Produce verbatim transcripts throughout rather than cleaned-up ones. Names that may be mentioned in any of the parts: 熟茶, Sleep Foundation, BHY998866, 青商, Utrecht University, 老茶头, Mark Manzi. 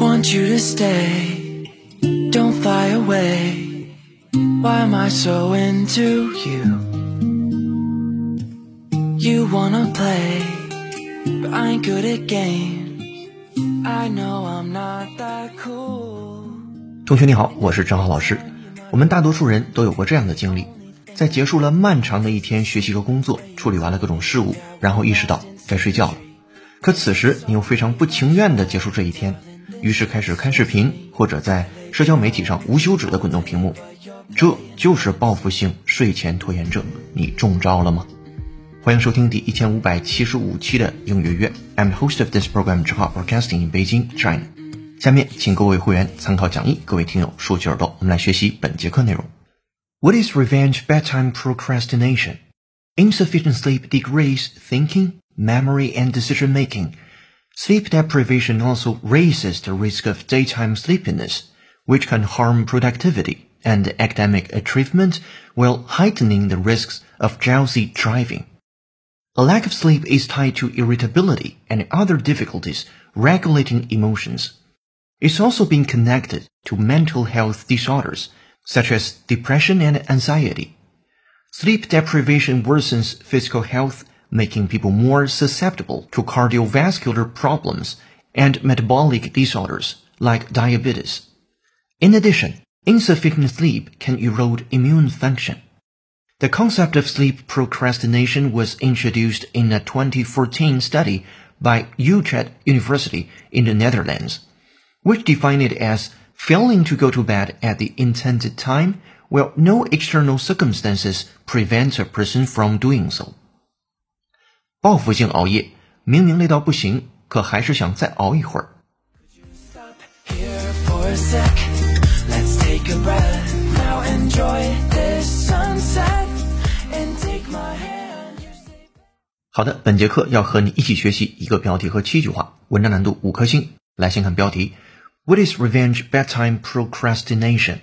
want you to stay, don't fly away. Why am I so into you? You wanna play, but I ain't good at games. I know I'm not that cool. 同学你好，我是张浩老师。我们大多数人都有过这样的经历，在结束了漫长的一天学习和工作，处理完了各种事务，然后意识到该睡觉了。可此时你又非常不情愿地结束这一天，于是开始看视频，或者在社交媒体上无休止地滚动屏幕。这就是报复性睡前拖延症，你中招了吗？欢迎收听第一千五百七十五期的英语约约 I'm the host of this program, Zhihao, broadcasting in Beijing, China. 下面请各位会员参考讲义，各位听友竖起耳朵，我们来学习本节课内容。 What is revenge bedtime procrastination? Insufficient sleep degrades thinking, memory and decision making. Sleep deprivation also raises the risk of daytime sleepiness, which can harm productivity and academic achievement while heightening the risks of drowsy driving. A lack of sleep is tied to irritability and other difficulties regulating emotions. It's also been connected to mental health disorders, such as depression and anxiety. Sleep deprivation worsens physical health, making people more susceptible to cardiovascular problems and metabolic disorders like diabetes. In addition, insufficient sleep can erode immune function. The concept of sleep procrastination was introduced in a twenty fourteen study by Utrecht University in the Netherlands, which defined it as failing to go to bed at the intended time while no external circumstances prevent a person from doing so. 报复性熬夜，明明累到不行，可还是想再熬一会儿。好的，本节课要和你一起学习一个标题和七句话，文章难度五颗星。来，先看标题 ，What is revenge bedtime procrastination？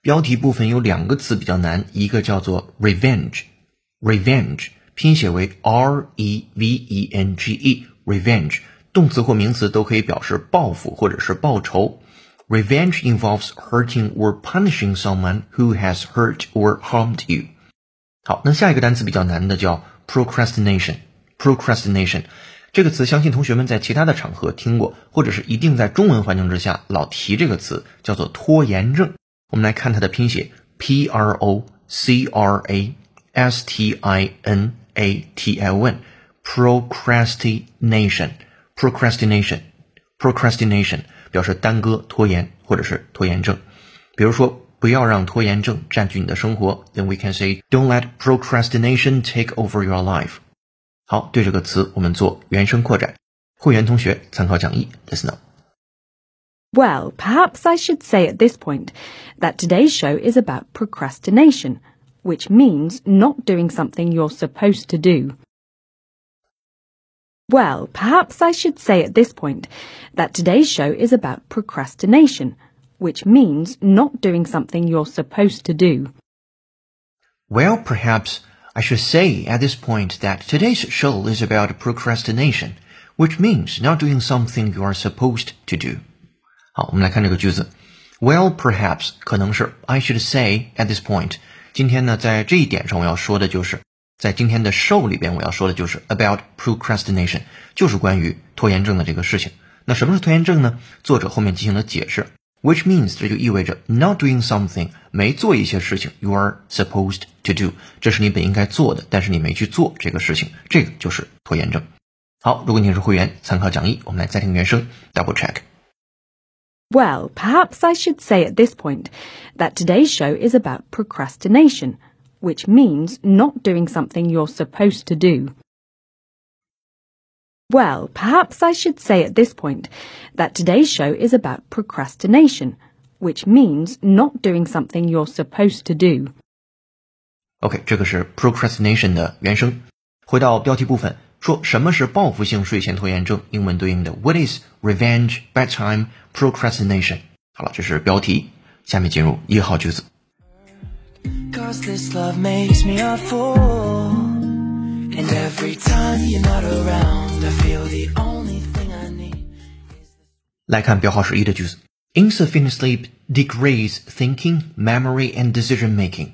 标题部分有两个词比较难，一个叫做 revenge，revenge。拼写为 R E V E N G E, revenge, 动词或名词都可以表示报复或者是报仇。Revenge involves hurting or punishing someone who has hurt or harmed you. 好，那下一个单词比较难的叫 procrastination. Procrastination 这个词相信同学们在其他的场合听过，或者是一定在中文环境之下老提这个词，叫做拖延症。我们来看它的拼写 P R O C R A S T I N A T I O N, procrastination, procrastination, procrastination 表示耽搁、拖延或者是拖延症。比如说，不要让拖延症占据你的生活。Then we can say, don't let procrastination take over your life. 好，对这个词我们做原声扩展。会员同学参考讲义 ，listen up. Well, perhaps I should say at this point that today's show is about procrastination.Which means not doing something you're supposed to do. Well, perhaps I should say at this point that today's show is about procrastination, which means not doing something you're supposed to do. Well, perhaps I should say at this point that today's show is about procrastination, which means not doing something you're supposed to do. 好，我们来看这个句子。Well, perhaps 可能是 I should say at this point.今天呢，在这一点上我要说的就是，在今天的 show 里边我要说的就是 about procrastination， 就是关于拖延症的这个事情。那什么是拖延症呢？作者后面进行了解释 ，which means 这就意味着 not doing something 没做一些事情 you are supposed to do， 这是你本应该做的，但是你没去做这个事情，这个就是拖延症。好，如果你是会员，参考讲义，我们来再听原声 ，double check。Well, perhaps I should say at this point that today's show is about procrastination, which means not doing something you're supposed to do. Well, perhaps I should say at this point that today's show is about procrastination, which means not doing something you're supposed to do. OK, 这个是 procrastination 的原声。回到标题部分。说什么是报复性睡前拖延症，英文对应的 What is revenge bedtime procrastination？ 好了，这是标题，下面进入一号句子。来看标号十一的句子 Insufficient sleep degrades thinking, memory and decision making。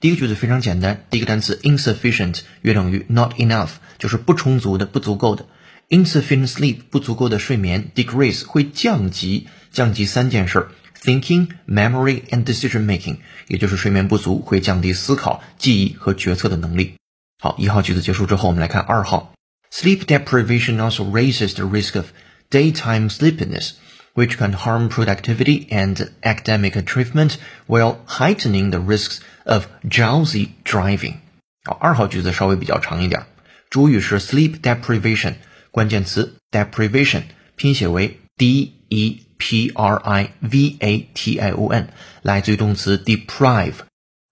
第一个句子非常简单，第一个单词 insufficient 约等于 not enough， 就是不充足的、不足够的。Insufficient sleep 不足够的睡眠 ，degrades 会降级，降级三件事 ：thinking, memory and decision making， 也就是睡眠不足会降低思考、记忆和决策的能力。好，一号句子结束之后，我们来看二号 ：Sleep deprivation also raises the risk of daytime sleepiness, which can harm productivity and academic achievement while heightening the risks of drowsy driving。 好，二号句子稍微比较长一点，主语是 sleep deprivation， 关键词 deprivation 拼写为 D E P R I V A T I O N， 来自于动词 deprive，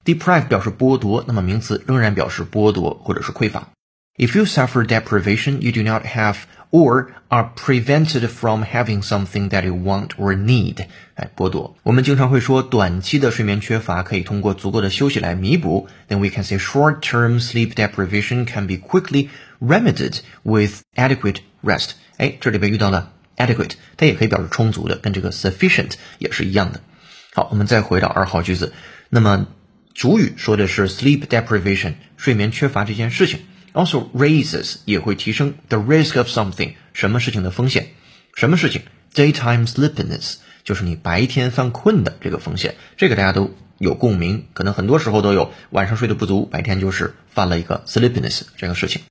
deprive 表示剥夺，那么名词仍然表示剥夺或者是匮乏。 If you suffer deprivation, you do not have or are prevented from having something that you want or need。 哎，剥夺。我们经常会说短期的睡眠缺乏可以通过足够的休息来弥补。Then we can say short-term sleep deprivation can be quickly remedied with adequate rest。 哎，这里边遇到了 adequate， 它也可以表示充足的，跟这个 sufficient 也是一样的。好，我们再回到二号句子，那么主语说的是 sleep deprivation， 睡眠缺乏这件事情。Also raises 也会提升 the risk of something 什么事情的风险，什么事情 daytime sleepiness 就是你白天犯困的这个风险，这个大家都有共鸣，可能很多时候都有晚上睡得不足，白天就是犯了一个 sleepiness 这个事情。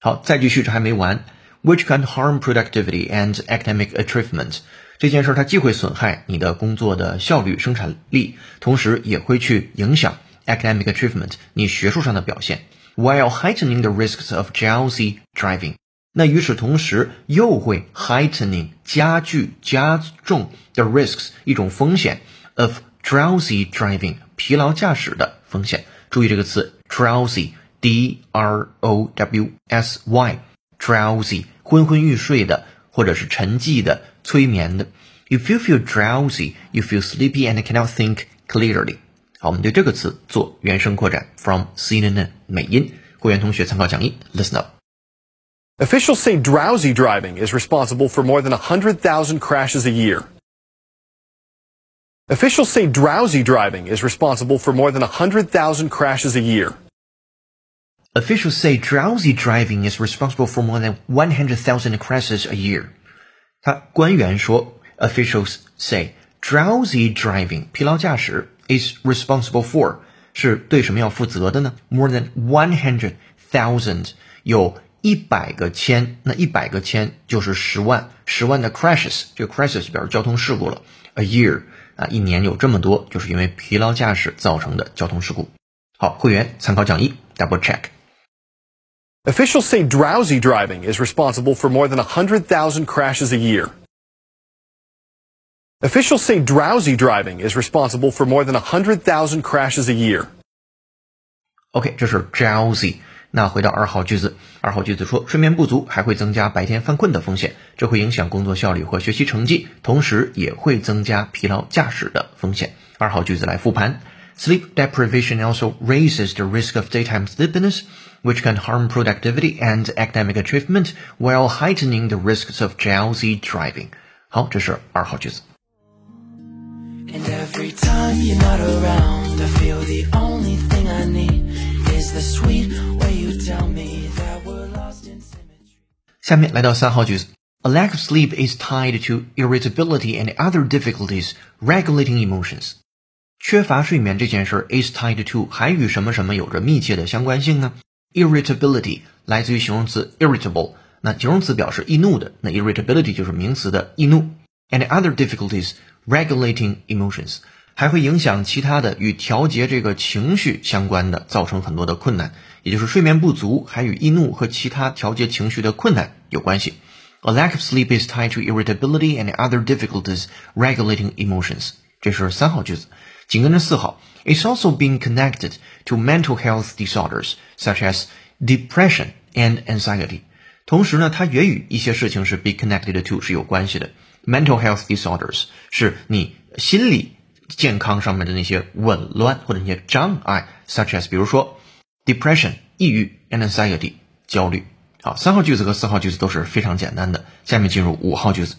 好，再继续，这还没完 ，which can harm productivity and academic achievement 这件事它既会损害你的工作的效率、生产力，同时也会去影响 academic achievement 你学术上的表现。While heightening the risks of drowsy driving， 那与此同时又会 heightening 加剧加重 the risks 一种风险 of drowsy driving 疲劳驾驶的风险。注意这个词 drowsy d r o w s y drowsy 昏昏欲睡的或者是沉寂的催眠的。If you feel drowsy, you feel sleepy and cannot think clearly。好，我们对这个词做原声扩展 from C N N 美音，会员同学参考讲义 listen up。 Officials say drowsy driving is responsible for more than one hundred thousand crashes a year. Officials say drowsy driving is responsible for more than one hundred thousand crashes a year. Officials say drowsy driving is responsible for more than one hundred thousand crashes a year. 他官员说 officials say drowsy driving 疲劳驾驶is responsible for 是对什么要负责的呢？ More than one hundred thousand 有一百个千，那一百个千就是十万，十万的 crashes， 这个 crashes 表示交通事故了。A year 啊，一年有这么多，就是因为疲劳驾驶造成的交通事故。好，会员参考讲义 double check。 Officials say drowsy driving is responsible for more than one hundred thousand crashes a year. Officials say drowsy driving is responsible for more than one hundred thousand crashes a year. OK， 这是 drowsy。 那回到二号句子，二号句子说睡眠不足还会增加白天犯困的风险，这会影响工作效率和学习成绩，同时也会增加疲劳驾驶的风险。二号句子来复盘 ：Sleep deprivation also raises the risk of daytime sleepiness, which can harm productivity and academic achievement while heightening the risks of drowsy driving. 好，这是二号句子。And every time you're not around, I feel the only thing I need is the sweet way you tell me that we're lost in symmetry. 下面来到三号句子 ，A lack of sleep is tied to irritability and other difficulties regulating emotions. 缺乏睡眠这件事 is tied to 还与什么什么有着密切的相关性呢 ？Irritability 来自于形容词 irritable， 那形容词表示易怒的，那 irritability 就是名词的易怒。And other difficulties regulating emotions 还会影响其他的与调节这个情绪相关的，造成很多的困难，也就是睡眠不足还与易怒和其他调节情绪的困难有关系。 A lack of sleep is tied to irritability and other difficulties regulating emotions， 这是三号句子。紧跟着四号 It's also been connected to mental health disorders such as depression and anxiety， 同时呢它也与一些事情是 be connected to 是有关系的。Mental health disorders 是你心理健康上面的那些紊乱或者那些障碍 such as 比如说 depression 抑郁 and anxiety 焦虑。好，三号句子和四号句子都是非常简单的，下面进入五号句子。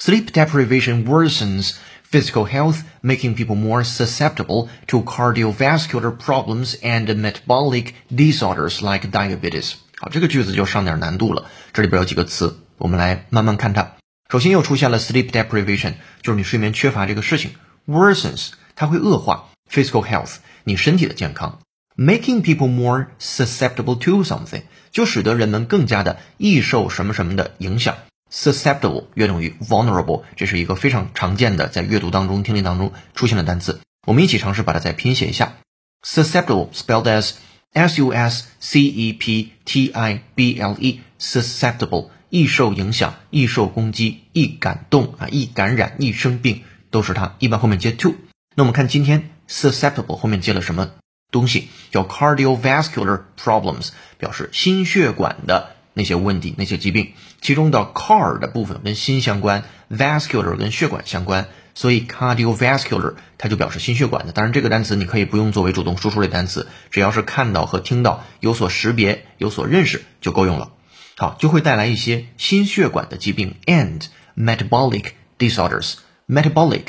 Sleep deprivation worsens physical health, making people more susceptible to cardiovascular problems and metabolic disorders like diabetes. 好，这个句子就上点难度了。这里边有几个词，我们来慢慢看它。首先又出现了 sleep deprivation， 就是你睡眠缺乏这个事情。Worsens， 它会恶化 physical health， 你身体的健康。Making people more susceptible to something， 就使得人们更加的易受什么什么的影响。Susceptible 约等于 vulnerable， 这是一个非常常见的在阅读当中、听力当中出现的单词。我们一起尝试把它再拼写一下。Susceptible spelled as S U S C E P T I B L E， susceptible 易受影响、易受攻击、易感动啊、易感染、易生病，都是它。一般后面接 to。那我们看今天 susceptible 后面接了什么东西？叫 cardiovascular problems， 表示心血管的那些问题、那些疾病，其中的 car 的部分跟心相关 ，vascular 跟血管相关，所以 cardiovascular 它就表示心血管的。当然，这个单词你可以不用作为主动输出类单词，只要是看到和听到有所识别、有所认识就够用了。好，就会带来一些心血管的疾病 and metabolic disorders。metabolic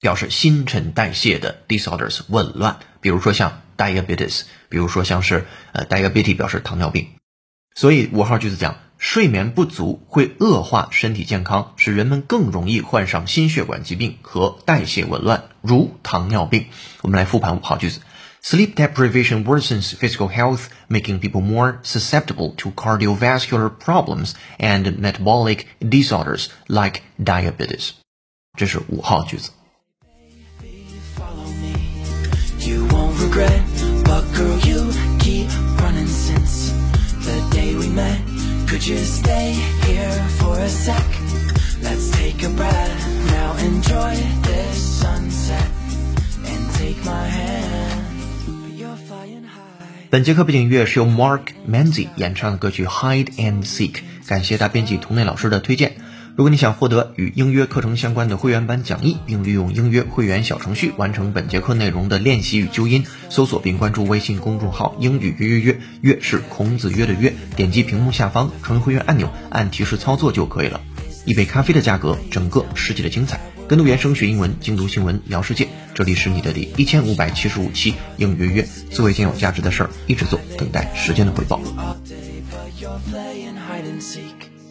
表示新陈代谢的 disorders 紊乱，比如说像 diabetes， 比如说像是呃 diabetes 表示糖尿病。所以五号句子讲，睡眠不足会恶化身体健康，使人们更容易患上心血管疾病和代谢紊乱，如糖尿病。我们来复盘五号句子。Sleep deprivation worsens physical health, making people more susceptible to cardiovascular problems and metabolic disorders like diabetes. 这是五号句子。Could you stay here for a sec? Let's take a breath. Now enjoy this sunset and take my hand. You're flying high. 本节课背景音乐是由 Mark Manzi 演唱的歌曲《Hide and Seek》，感谢大编辑佟内老师的推荐。如果你想获得与英约课程相关的会员版讲义，并利用英约会员小程序完成本节课内容的练习与纠音，搜索并关注微信公众号英语约约约，约是孔子约的约，点击屏幕下方成为会员按钮，按提示操作就可以了。一杯咖啡的价格，整个世界的精彩。跟读原声学英文，精读新闻聊世界，这里是你的第一千五百七十五期英语约约，做一件有价值的事儿，一直做，等待时间的回报。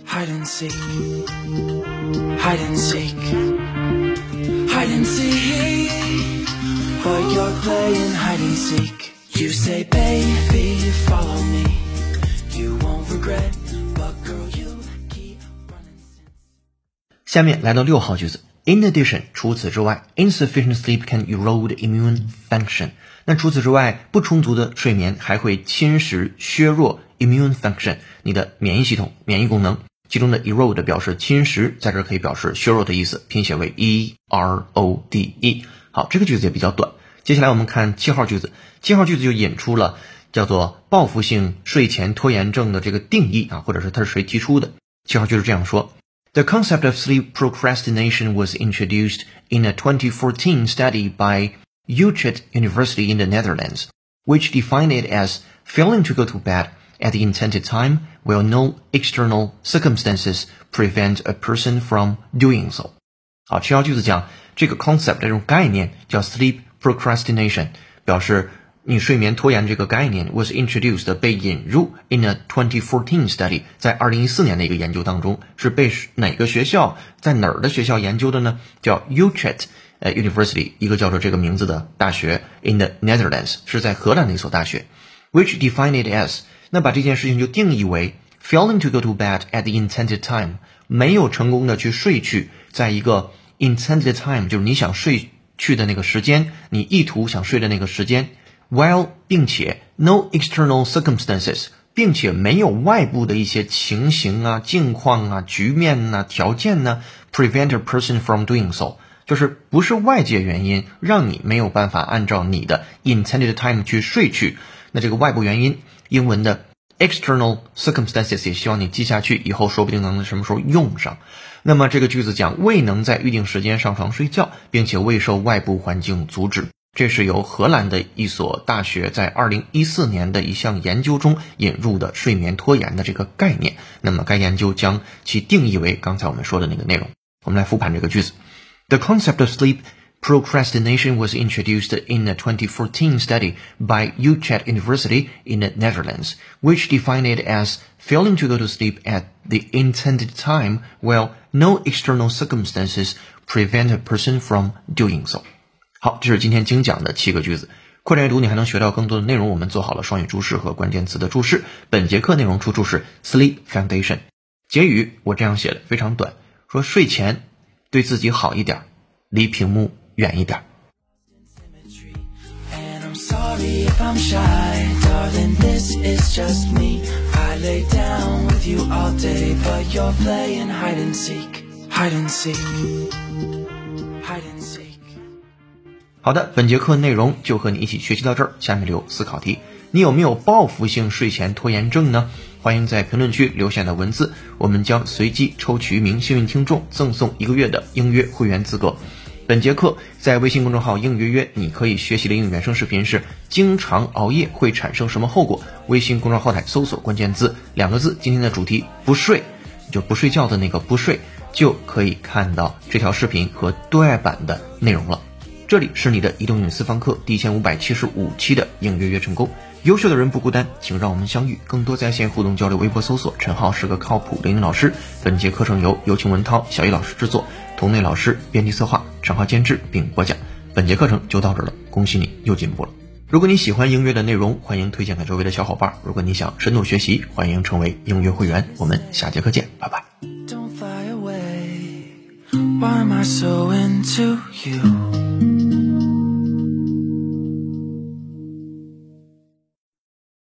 Hide and seek, hide and seek, hide and seek. But you're playing hide and seek. You say, baby, follow me. You won't regret, but girl, you keep running. 下面来到六号句子。In addition， 除此之外 ，insufficient sleep can erode immune function。那除此之外，不充足的睡眠还会侵蚀、削弱 immune function， 你的免疫系统、免疫功能。其中的 erode 表示侵蚀，在这儿可以表示削弱的意思，拼写为 e r o d e。好，这个句子也比较短。接下来我们看七号句子，七号句子就引出了叫做报复性睡前拖延症的这个定义啊，或者是它是谁提出的？七号句子这样说。The concept of sleep procrastination was introduced in a twenty fourteen study by Utrecht University in the Netherlands, which defined it as failing to go to bed at the intended time while no external circumstances prevent a person from doing so. 好，这条句子讲这个 concept 这种概念叫 sleep procrastination， 表示你睡眠拖延这个概念 was introduced 被引入 in a twenty fourteen study， 在二零一四年的一个研究当中，是被哪个学校在哪儿的学校研究的呢？叫 Utrecht University， 一个叫做这个名字的大学 in the Netherlands， 是在荷兰的一所大学 ，which defined it as， 那把这件事情就定义为 failing to go to bed at the intended time， 没有成功的去睡去，在一个 intended time 就是你想睡去的那个时间，你意图想睡的那个时间。While 并且 no external circumstances 并且没有外部的一些情形啊、境况啊、局面啊、条件啊 prevent a person from doing so， 就是不是外界原因让你没有办法按照你的 intended time 去睡去。那这个外部原因英文的 external circumstances 也希望你记下去，以后说不定能什么时候用上。那么这个句子讲未能在预定时间上床睡觉，并且未受外部环境阻止，这是由荷兰的一所大学在二零一四年的一项研究中引入的睡眠拖延的这个概念。那么该研究将其定义为刚才我们说的那个内容。我们来复盘这个句子。The concept of sleep procrastination was introduced in a twenty fourteen study by Utrecht University in the Netherlands, which defined it as failing to go to sleep at the intended time while no external circumstances prevent a person from doing so. 好，这是今天精讲的七个句子。扩展阅读你还能学到更多的内容，我们做好了双语注释和关键词的注释。本节课内容出处是 Sleep Foundation。结语我这样写的，非常短，说睡前对自己好一点，离屏幕远一点。好的，本节课内容就和你一起学习到这儿。下面留思考题，你有没有报复性睡前拖延症呢？欢迎在评论区留下你的文字，我们将随机抽取一名幸运听众，赠送一个月的英约会员资格。本节课在微信公众号“英约约”你可以学习的英语原声视频是“经常熬夜会产生什么后果”。微信公众号台搜索关键字两个字，今天的主题不睡，就不睡觉的那个不睡，就可以看到这条视频和对外版的内容了。这里是你的移动英语私房课第一千五百七十五期的应约约成功，优秀的人不孤单，请让我们相遇。更多在线互动交流，微博搜索陈浩是个靠谱的英语老师。本节课程由尤请文涛、小易老师制作，同内老师编辑策划，陈浩监制并播讲。本节课程就到这了，恭喜你又进步了。如果你喜欢应约的内容，欢迎推荐给周围的小伙伴。如果你想深度学习，欢迎成为应约会员。我们下节课见，拜拜。Don't fly away, why am I so into you?